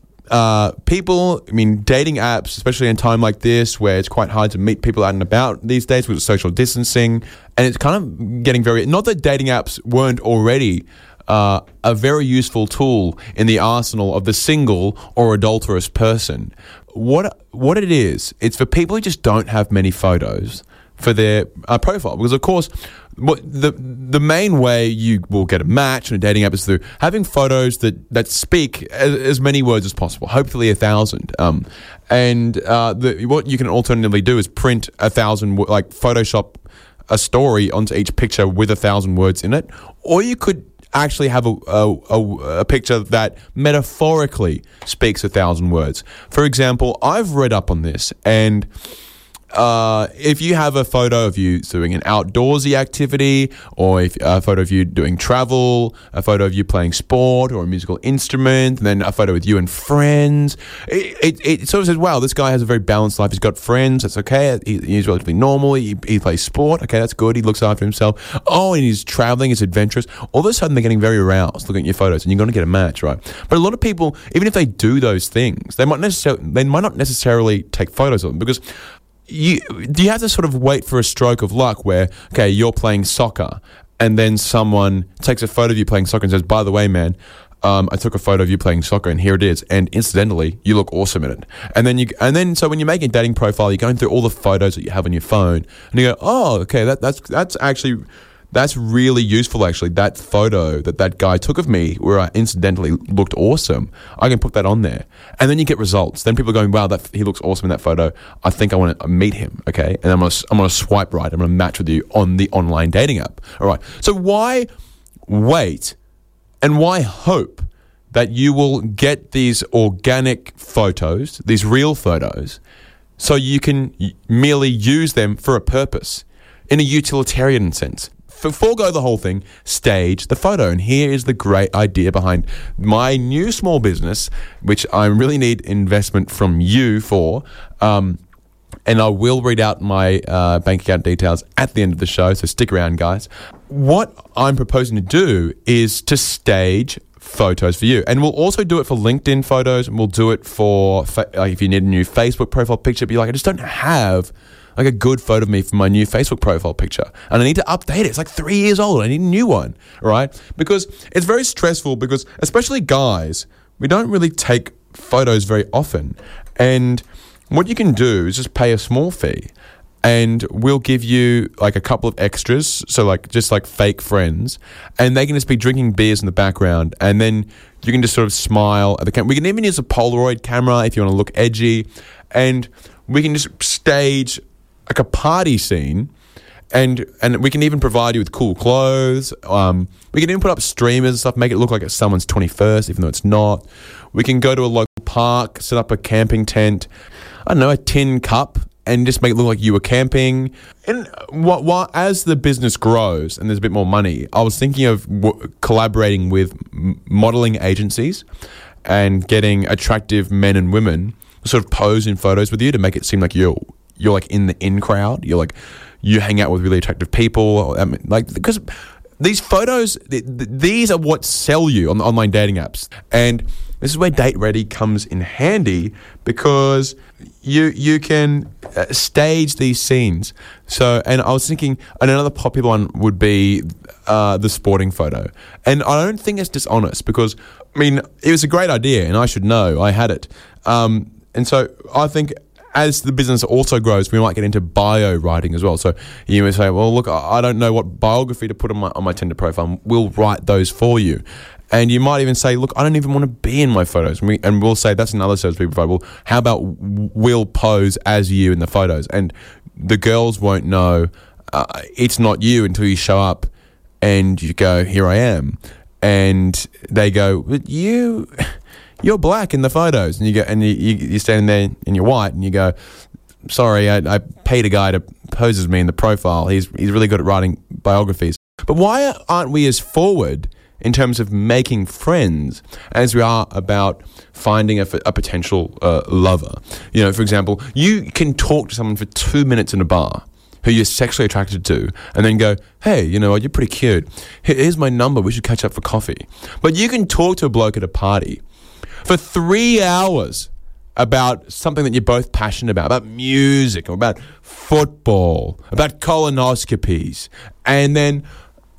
people. I mean, dating apps, especially in a time like this where it's quite hard to meet people out and about these days with social distancing, and it's kind of getting very. Not that dating apps weren't already a very useful tool in the arsenal of the single or adulterous person. What it is, it's for people who just don't have many photos for their profile. Because, of course, the main way you will get a match in a dating app is through having photos that speak as many words as possible, hopefully 1,000. What you can alternatively do is print 1,000, like Photoshop a story onto each picture with 1,000 words in it. Or you could actually have a picture that metaphorically speaks 1,000 words. For example, I've read up on this, and if you have a photo of you doing an outdoorsy activity, or a photo of you doing travel, a photo of you playing sport or a musical instrument, and then a photo with you and friends, it sort of says, wow, this guy has a very balanced life. He's got friends, that's okay. He's relatively normal. He plays sport, okay, that's good. He looks after himself. Oh, and he's traveling, he's adventurous. All of a sudden, they're getting very aroused looking at your photos, and you're going to get a match, right? But a lot of people, even if they do those things, they might not necessarily take photos of them, because you have to sort of wait for a stroke of luck where, okay, you're playing soccer, and then someone takes a photo of you playing soccer and says, by the way, man, I took a photo of you playing soccer, and here it is. And incidentally, you look awesome in it. So when you're making a dating profile, you're going through all the photos that you have on your phone, and you go, oh, okay, that's really useful, actually. That photo that guy took of me where I incidentally looked awesome, I can put that on there. And then you get results. Then people are going, wow, he looks awesome in that photo. I think I want to meet him, okay? And I'm gonna swipe right. I'm going to match with you on the online dating app. All right. So why wait and why hope that you will get these organic photos, these real photos, so you can merely use them for a purpose in a utilitarian sense? Forego the whole thing, stage the photo. And here is the great idea behind my new small business, which I really need investment from you for. And I will read out my bank account details at the end of the show, so stick around, guys. What I'm proposing to do is to stage photos for you, and we'll also do it for LinkedIn photos, and we'll do it for if you need a new Facebook profile picture, but you're like, I just don't have like a good photo of me for my new Facebook profile picture, and I need to update it. It's like 3 years old. I need a new one, right? Because it's very stressful, because especially guys, we don't really take photos very often. And what you can do is just pay a small fee, and we'll give you like a couple of extras, so like just like fake friends, and they can just be drinking beers in the background, and then you can just sort of smile at the camera. We can even use a Polaroid camera if you want to look edgy, and we can just stage like a party scene, and we can even provide you with cool clothes. We can even put up streamers and stuff, make it look like it's someone's 21st, even though it's not. We can go to a local park, set up a camping tent, I don't know, a tin cup, and just make it look like you were camping. And what as the business grows and there's a bit more money, I was thinking of collaborating with modeling agencies and getting attractive men and women to sort of pose in photos with you to make it seem like you're like in the in crowd. You're like, you hang out with really attractive people. I mean, like, because these photos, these are what sell you on the online dating apps. And This is where Date Ready comes in handy, because you can stage these scenes. So, and I was thinking, and another popular one would be the sporting photo. And I don't think it's dishonest, because, I mean, it was a great idea and I should know, I had it. And so I think as the business also grows, we might get into bio writing as well. So you may say, well, look, I don't know what biography to put on my Tinder profile. We'll write those for you. And you might even say, look, I don't even want to be in my photos. And we'll say, that's another service we provide. Well, how about we'll pose as you in the photos? And the girls won't know it's not you until you show up and you go, here I am. And they go, you're black in the photos. And you go, and you're standing there and you're white, and you go, sorry, I paid a guy to pose as me in the profile. He's really good at writing biographies. But why aren't we as forward in terms of making friends as we are about finding a potential lover? You know, for example, you can talk to someone for 2 minutes in a bar who you're sexually attracted to, and then go, hey, you know what, you're pretty cute. Here's my number, we should catch up for coffee. But you can talk to a bloke at a party for 3 hours about something that you're both passionate about music, or about football, about colonoscopies, and then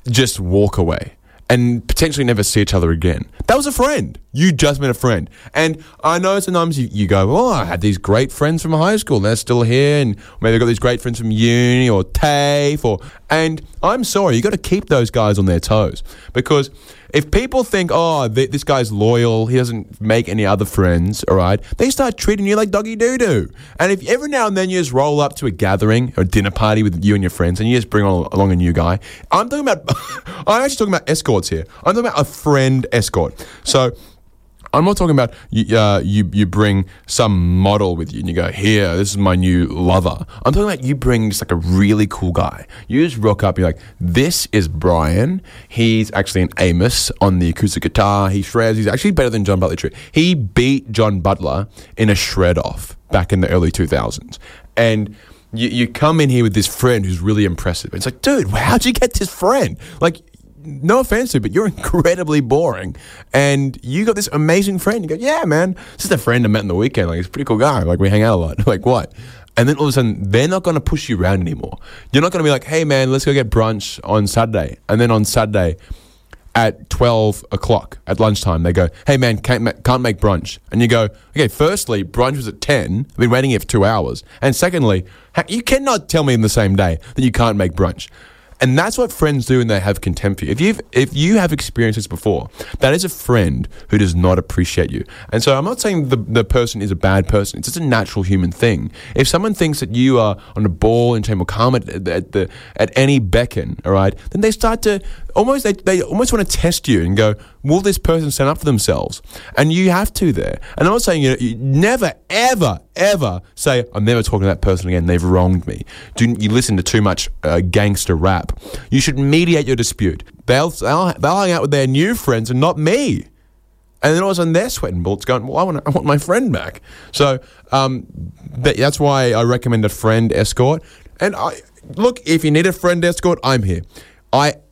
just walk away and potentially never see each other again. That was a friend. You just met a friend. And I know sometimes you go, oh, I had these great friends from high school, and they're still here, and maybe I've got these great friends from uni or TAFE. And I'm sorry, you got to keep those guys on their toes, because if people think, oh, this guy's loyal, he doesn't make any other friends, all right, they start treating you like doggy doo-doo. And if every now and then you just roll up to a gathering or a dinner party with you and your friends, and you just bring along a new guy, I'm actually talking about escorts here. I'm talking about a friend escort. So I'm not talking about you bring some model with you and you go, here, this is my new lover. I'm talking about you bring just like a really cool guy. You just rock up, you're like, this is Brian. He's actually an Amos on the acoustic guitar. He shreds. He's actually better than John Butler. He beat John Butler in a shred-off back in the early 2000s. And you come in here with this friend who's really impressive. It's like, dude, how'd you get this friend? Like, no offense to you, but you're incredibly boring. And you got this amazing friend. You go, yeah, man, this is a friend I met on the weekend. Like, he's a pretty cool guy. Like, we hang out a lot. Like, what? And then all of a sudden, they're not going to push you around anymore. You're not going to be like, hey, man, let's go get brunch on Saturday. And then on Saturday at 12 o'clock at lunchtime, they go, hey, man, can't make brunch. And you go, okay, firstly, brunch was at 10. I've been waiting here for 2 hours. And secondly, you cannot tell me in the same day that you can't make brunch. And that's what friends do when they have contempt for you. If you have experienced this before, that is a friend who does not appreciate you. And so I'm not saying the person is a bad person. It's just a natural human thing. If someone thinks that you are on a ball and will come at any beckon, all right, then they start to almost they almost want to test you and go, will this person stand up for themselves? And you have to there. And I'm not saying you never, ever, ever say, I'm never talking to that person again, they've wronged me. You listen to too much gangster rap. You should mediate your dispute. They'll hang out with their new friends and not me. And then all of a sudden they're sweating bullets going, well, I want my friend back. So that's why I recommend a friend escort. And look, if you need a friend escort, I'm here.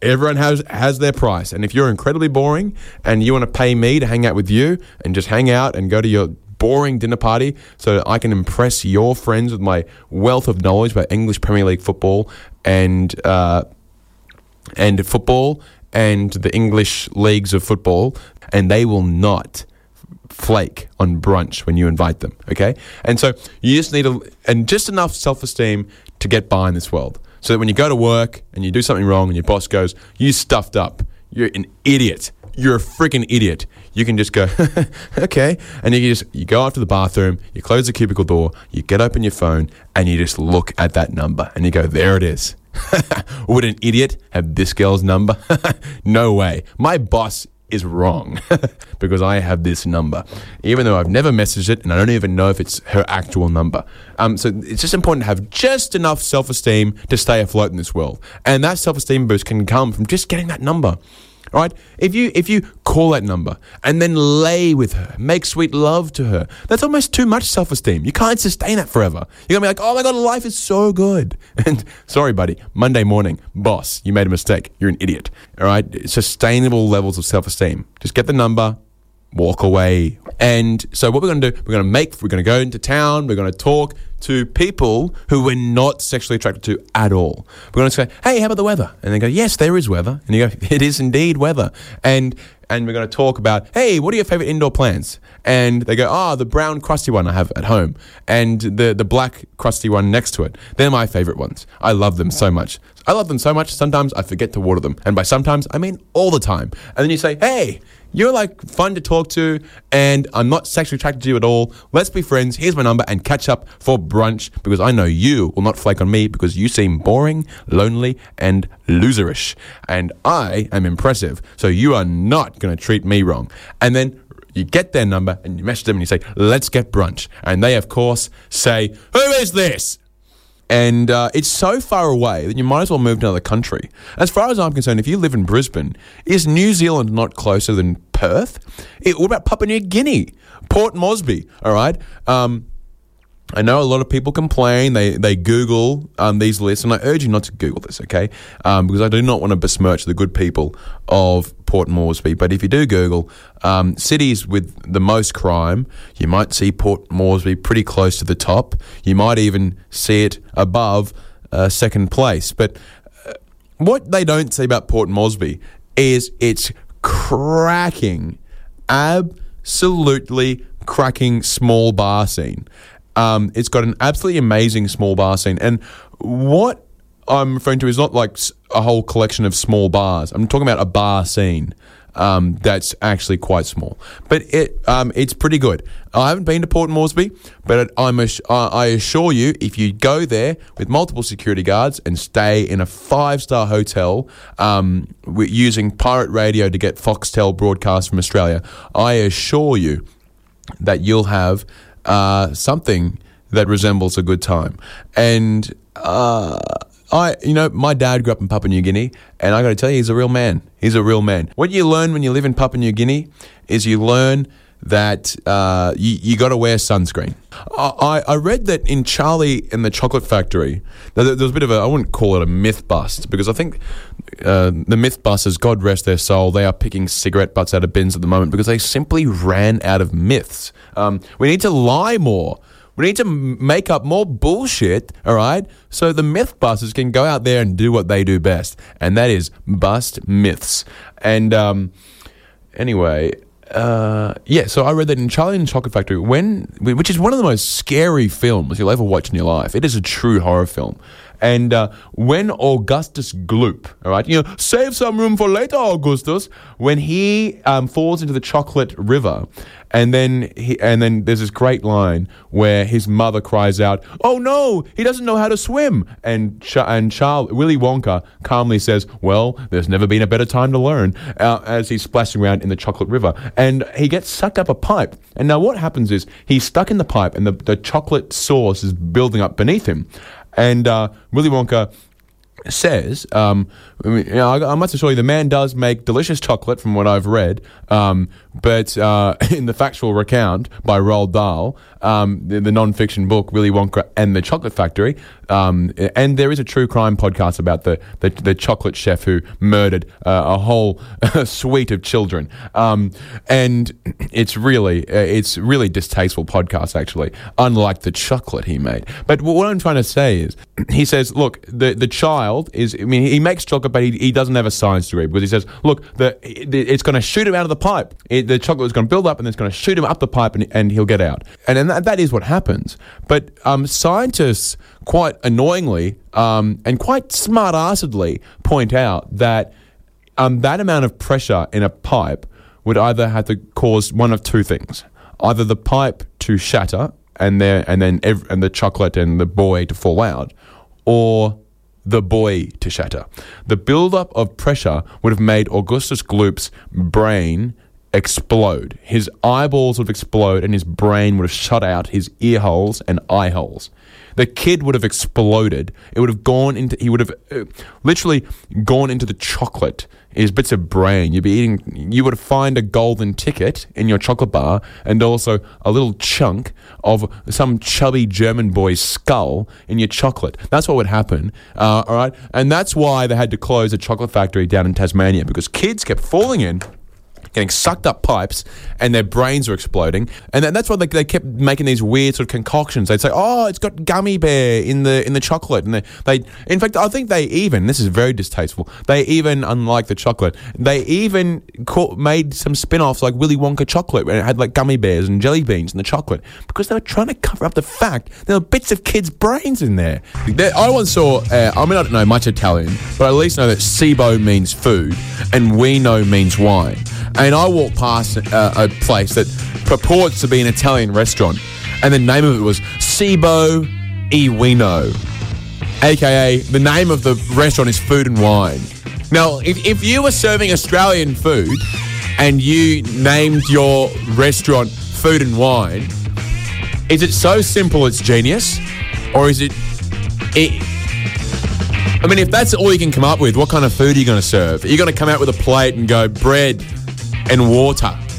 Everyone has their price. And if you're incredibly boring and you want to pay me to hang out with you and just hang out and go to your boring dinner party so that I can impress your friends with my wealth of knowledge about English Premier League football and football and the English leagues of football, and they will not flake on brunch when you invite them, okay? And so you just need just enough self-esteem to get by in this world, so that when you go to work and you do something wrong and your boss goes, you stuffed up, you're an idiot, you're a freaking idiot, you can just go, okay, and you go after the bathroom, you close the cubicle door, you get open your phone, and you just look at that number, and you go, there it is. Would an idiot have this girl's number? No way. My boss is wrong because I have this number, even though I've never messaged it and I don't even know if it's her actual number. So it's just important to have just enough self-esteem to stay afloat in this world, and that self-esteem boost can come from just getting that number. All right, if you call that number and then lay with her, make sweet love to her, that's almost too much self-esteem. You can't sustain that forever. You're going to be like, oh my God, life is so good. And sorry, buddy, Monday morning, boss, you made a mistake. You're an idiot. All right, sustainable levels of self-esteem. Just get the number, walk away. And so what we're going to do, we're going to go into town, we're going to talk to people who we're not sexually attracted to at all. We're going to say, hey, how about the weather? And they go, yes, there is weather. And you go, it is indeed weather. And we're going to talk about, hey, what are your favourite indoor plants? And they go, oh, the brown crusty one I have at home and the black crusty one next to it. They're my favourite ones. I love them so much. Sometimes I forget to water them. And by sometimes, I mean all the time. And then you say, hey, you're like fun to talk to and I'm not sexually attracted to you at all. Let's be friends. Here's my number and catch up for brunch because I know you will not flake on me because you seem boring, lonely and loserish. And I am impressive. So you are not going to treat me wrong. And then you get their number and you message them and you say, let's get brunch. And they, of course, say, who is this? And it's so far away that you might as well move to another country. As far as I'm concerned, if you live in Brisbane, is New Zealand not closer than Perth? What about Papua New Guinea? Port Moresby, all right? I know a lot of people complain. They Google these lists, and I urge you not to Google this, okay? Because I do not want to besmirch the good people of Port Moresby. But if you do Google cities with the most crime, you might see Port Moresby pretty close to the top. You might even see it above second place. But what they don't say about Port Moresby is it's cracking, absolutely cracking small bar scene. It's got an absolutely amazing small bar scene. And what I'm referring to is not like a whole collection of small bars. I'm talking about a bar scene that's actually quite small. But it's pretty good. I haven't been to Port Moresby, but I assure you, if you go there with multiple security guards and stay in a 5-star hotel using pirate radio to get Foxtel broadcasts from Australia, I assure you that you'll have something that resembles a good time. And my dad grew up in Papua New Guinea, and I got to tell you, he's a real man. What you learn when you live in Papua New Guinea is you learn that you got to wear sunscreen. I read that in Charlie and the Chocolate Factory, there was a bit of I wouldn't call it a myth bust, because I think the myth busters, God rest their soul, they are picking cigarette butts out of bins at the moment because they simply ran out of myths. We need to lie more. We need to make up more bullshit, all right, so the myth busters can go out there and do what they do best, and that is bust myths. And so I read that in Charlie and the Chocolate Factory, which is one of the most scary films you'll ever watch in your life. It is a true horror film. And when Augustus Gloop, all right, save some room for later, Augustus, when he falls into the chocolate river, and then there's this great line where his mother cries out, "Oh no, he doesn't know how to swim!" And Willy Wonka calmly says, "Well, there's never been a better time to learn," as he's splashing around in the chocolate river, and he gets sucked up a pipe. And now what happens is he's stuck in the pipe, and the chocolate sauce is building up beneath him. And Willy Wonka says, I must assure you, the man does make delicious chocolate from what I've read, but in the factual recount by Roald Dahl, the non-fiction book, Willy Wonka and the Chocolate Factory, and there is a true crime podcast about the chocolate chef who murdered a whole suite of children, and it's really distasteful podcast, actually, unlike the chocolate he made. But what I'm trying to say is, he says, look, the child is, I mean, he makes chocolate, but he doesn't have a science degree, because he says, look, it's going to shoot him out of the pipe. The chocolate is going to build up, and it's going to shoot him up the pipe, and he'll get out. And that is what happens. But scientists, quite annoyingly and quite smart-assedly, point out that that amount of pressure in a pipe would either have to cause one of two things: either the pipe to shatter and the chocolate and the boy to fall out, or the boy to shatter. The build-up of pressure would have made Augustus Gloop's brain explode. His eyeballs would have exploded, and his brain would have shut out his ear holes and eye holes. The kid would have exploded. It would have gone into, he would have literally gone into the chocolate, his bits of brain. You would find a golden ticket in your chocolate bar, and also a little chunk of some chubby German boy's skull in your chocolate. That's what would happen, all right? And that's why they had to close a chocolate factory down in Tasmania, because kids kept falling in getting sucked up pipes and their brains were exploding. And that's why they kept making these weird sort of concoctions. They'd say, oh, it's got gummy bear in the chocolate. And they in fact, I think they even, this is very distasteful, they even, unlike the chocolate, they even made some spin-offs like Willy Wonka chocolate, and it had like gummy bears and jelly beans in the chocolate, because they were trying to cover up the fact there were bits of kids' brains in there. I once saw, I don't know much Italian, but I at least know that cibo means food and wino means wine. And I walked past a place that purports to be an Italian restaurant, and the name of it was Cibo e Wino, aka the name of the restaurant is Food and Wine. Now, if you were serving Australian food and you named your restaurant Food and Wine, is it so simple it's genius? Or is it I mean, if that's all you can come up with, what kind of food are you going to serve? Are you going to come out with a plate and go bread and water?